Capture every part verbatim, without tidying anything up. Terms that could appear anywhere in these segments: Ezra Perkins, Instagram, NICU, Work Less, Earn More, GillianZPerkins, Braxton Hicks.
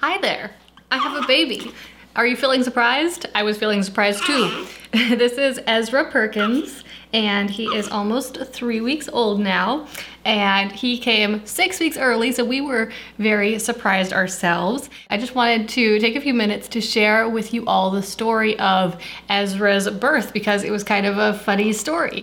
Hi there, I have a baby. Are you feeling surprised? I was feeling surprised too. This is Ezra Perkins, and he is almost three weeks old now, and he came six weeks early, so we were very surprised ourselves. I just wanted to take a few minutes to share with you all the story of Ezra's birth, because it was kind of a funny story.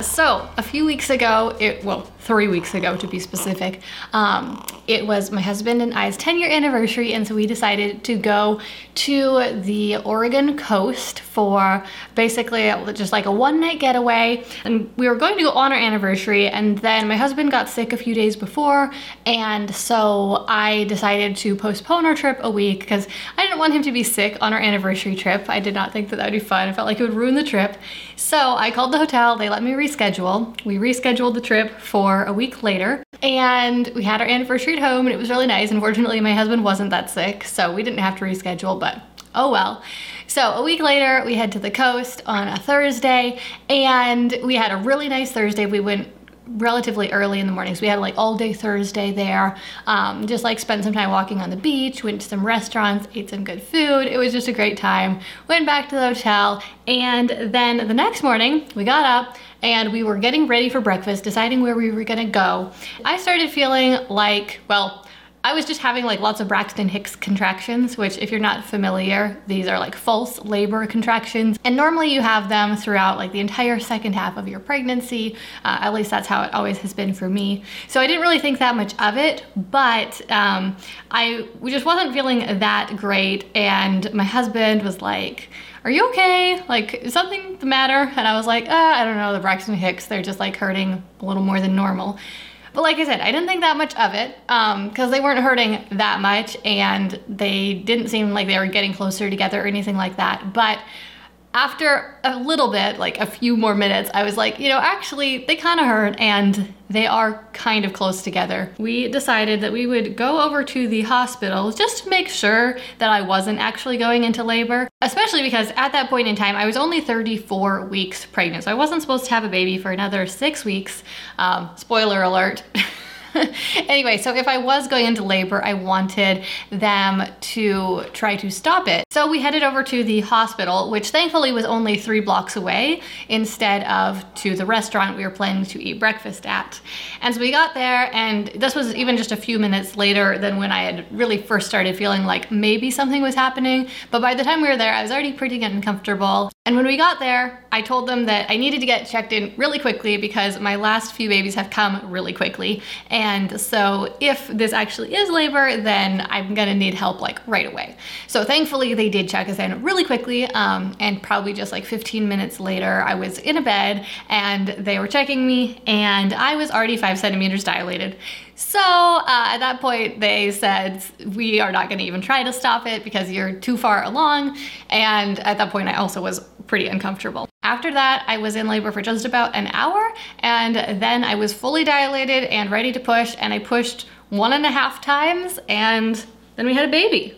So a few weeks ago, it well, three weeks ago to be specific, um, it was my husband and I's ten year anniversary, and so we decided to go to the Oregon coast for basically just like a one night getaway. And we were going to go on our anniversary, and then my husband got sick a few days before, and so I decided to postpone our trip a week because I didn't want him to be sick on our anniversary trip. I did not think that that would be fun. I felt like it would ruin the trip. So I called the hotel, they let me reschedule. We rescheduled the trip for a week later, and we had our anniversary at home, and it was really nice. Unfortunately, my husband wasn't that sick, so we didn't have to reschedule, but oh well. So a week later, we head to the coast on a Thursday, and we had a really nice Thursday. We went relatively early in the morning, so we had like all day Thursday there. Um, just like spent some time walking on the beach, went to some restaurants, ate some good food. It was just a great time. Went back to the hotel, and then the next morning we got up and we were getting ready for breakfast, deciding where we were gonna go. I started feeling like, well, I was just having like lots of Braxton Hicks contractions, which if you're not familiar, these are like false labor contractions. And normally you have them throughout like the entire second half of your pregnancy. Uh, at least that's how it always has been for me. So I didn't really think that much of it, but um, I just wasn't feeling that great. And my husband was like, are you okay? Like, is something the matter? And I was like, uh, I don't know, the Braxton Hicks, they're just like hurting a little more than normal. But like I said, I didn't think that much of it um, because they weren't hurting that much, and they didn't seem like they were getting closer together or anything like that. But after a little bit, like a few more minutes, I was like, you know, actually they kind of hurt and they are kind of close together. We decided that we would go over to the hospital just to make sure that I wasn't actually going into labor, especially because at that point in time, I was only thirty-four weeks pregnant. So I wasn't supposed to have a baby for another six weeks. Um, spoiler alert. Anyway, so if I was going into labor, I wanted them to try to stop it. So we headed over to the hospital, which thankfully was only three blocks away instead of to the restaurant we were planning to eat breakfast at. And so we got there, and this was even just a few minutes later than when I had really first started feeling like maybe something was happening. But by the time we were there, I was already pretty uncomfortable. And when we got there, I told them that I needed to get checked in really quickly because my last few babies have come really quickly. And And so if this actually is labor, then I'm gonna need help like right away. So thankfully they did check us in really quickly, um, and probably just like fifteen minutes later, I was in a bed and they were checking me, and I was already five centimeters dilated. So uh, at that point they said, we are not gonna even try to stop it because you're too far along. And at that point I also was pretty uncomfortable. After that, I was in labor for just about an hour, and then I was fully dilated and ready to push, and I pushed one and a half times, and then we had a baby,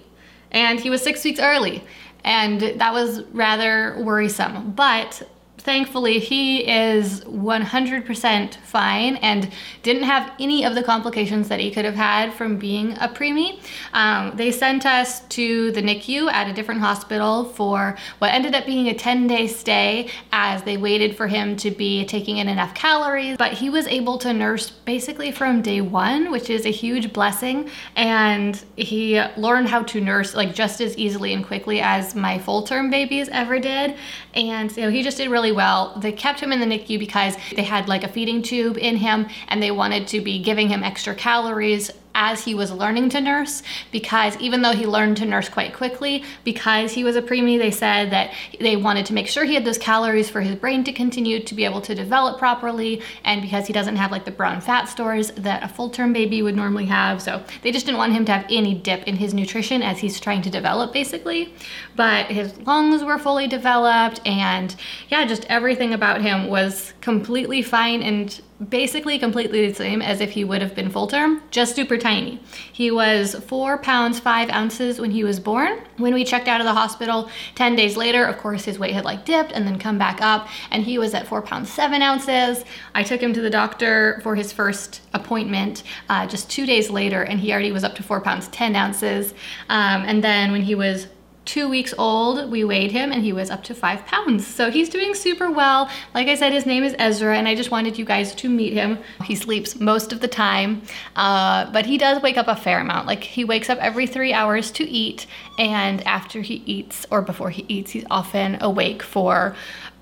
and he was six weeks early, and that was rather worrisome. But thankfully, he is one hundred percent fine and didn't have any of the complications that he could have had from being a preemie. Um, they sent us to the N I C U at a different hospital for what ended up being a ten day stay as they waited for him to be taking in enough calories. But he was able to nurse basically from day one, which is a huge blessing. And he learned how to nurse like just as easily and quickly as my full-term babies ever did. And so he just did really well. They kept him in the N I C U because they had like a feeding tube in him, and they wanted to be giving him extra calories as he was learning to nurse, because even though he learned to nurse quite quickly, because he was a preemie, they said that they wanted to make sure he had those calories for his brain to continue to be able to develop properly, and because he doesn't have like the brown fat stores that a full-term baby would normally have. So they just didn't want him to have any dip in his nutrition as he's trying to develop, basically. But his lungs were fully developed, and yeah, just everything about him was completely fine and basically completely the same as if he would have been full term, just super tiny. He was four pounds, five ounces when he was born. When we checked out of the hospital ten days later, of course, his weight had like dipped and then come back up, and he was at four pounds, seven ounces. I took him to the doctor for his first appointment uh, just two days later, and he already was up to four pounds, ten ounces. Um, and then when he was two weeks old, we weighed him and he was up to five pounds. So he's doing super well. Like I said, his name is Ezra, and I just wanted you guys to meet him. He sleeps most of the time, uh, but he does wake up a fair amount. Like, he wakes up every three hours to eat, and after he eats or before he eats, he's often awake for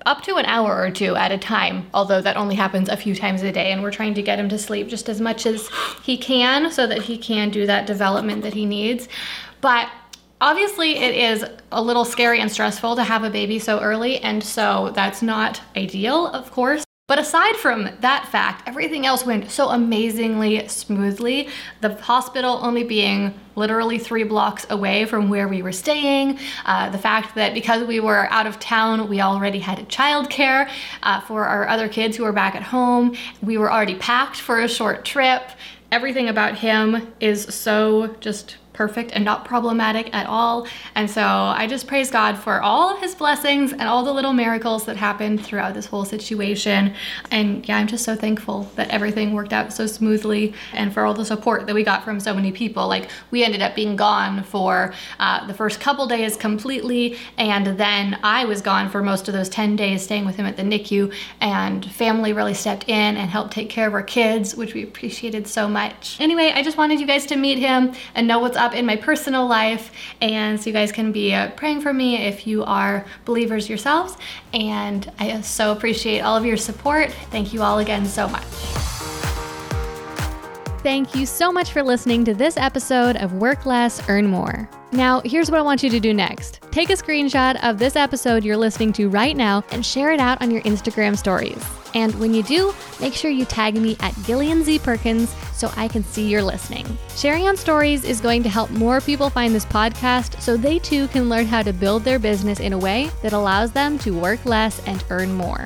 up to an hour or two at a time, although that only happens a few times a day, and we're trying to get him to sleep just as much as he can so that he can do that development that he needs. But obviously, it is a little scary and stressful to have a baby so early, and so that's not ideal, of course. But aside from that fact, everything else went so amazingly smoothly. The hospital only being literally three blocks away from where we were staying. Uh, the fact that because we were out of town, we already had childcare uh, for our other kids who were back at home. We were already packed for a short trip. Everything about him is so just perfect and not problematic at all. And so I just praise God for all of his blessings and all the little miracles that happened throughout this whole situation. And yeah, I'm just so thankful that everything worked out so smoothly, and for all the support that we got from so many people. Like, we ended up being gone for uh, the first couple days completely, and then I was gone for most of those ten days staying with him at the N I C U, and family really stepped in and helped take care of our kids, which we appreciated so much. Anyway, I just wanted you guys to meet him and know what's up in my personal life, and so you guys can be uh, praying for me if you are believers yourselves. And I so appreciate all of your support. Thank you all again so much. Thank you so much for listening to this episode of Work Less, Earn More. Now, here's what I want you to do next. Take a screenshot of this episode you're listening to right now and share it out on your Instagram stories. And when you do, make sure you tag me at Gillian Z Perkins so I can see you're listening. Sharing on stories is going to help more people find this podcast so they too can learn how to build their business in a way that allows them to work less and earn more.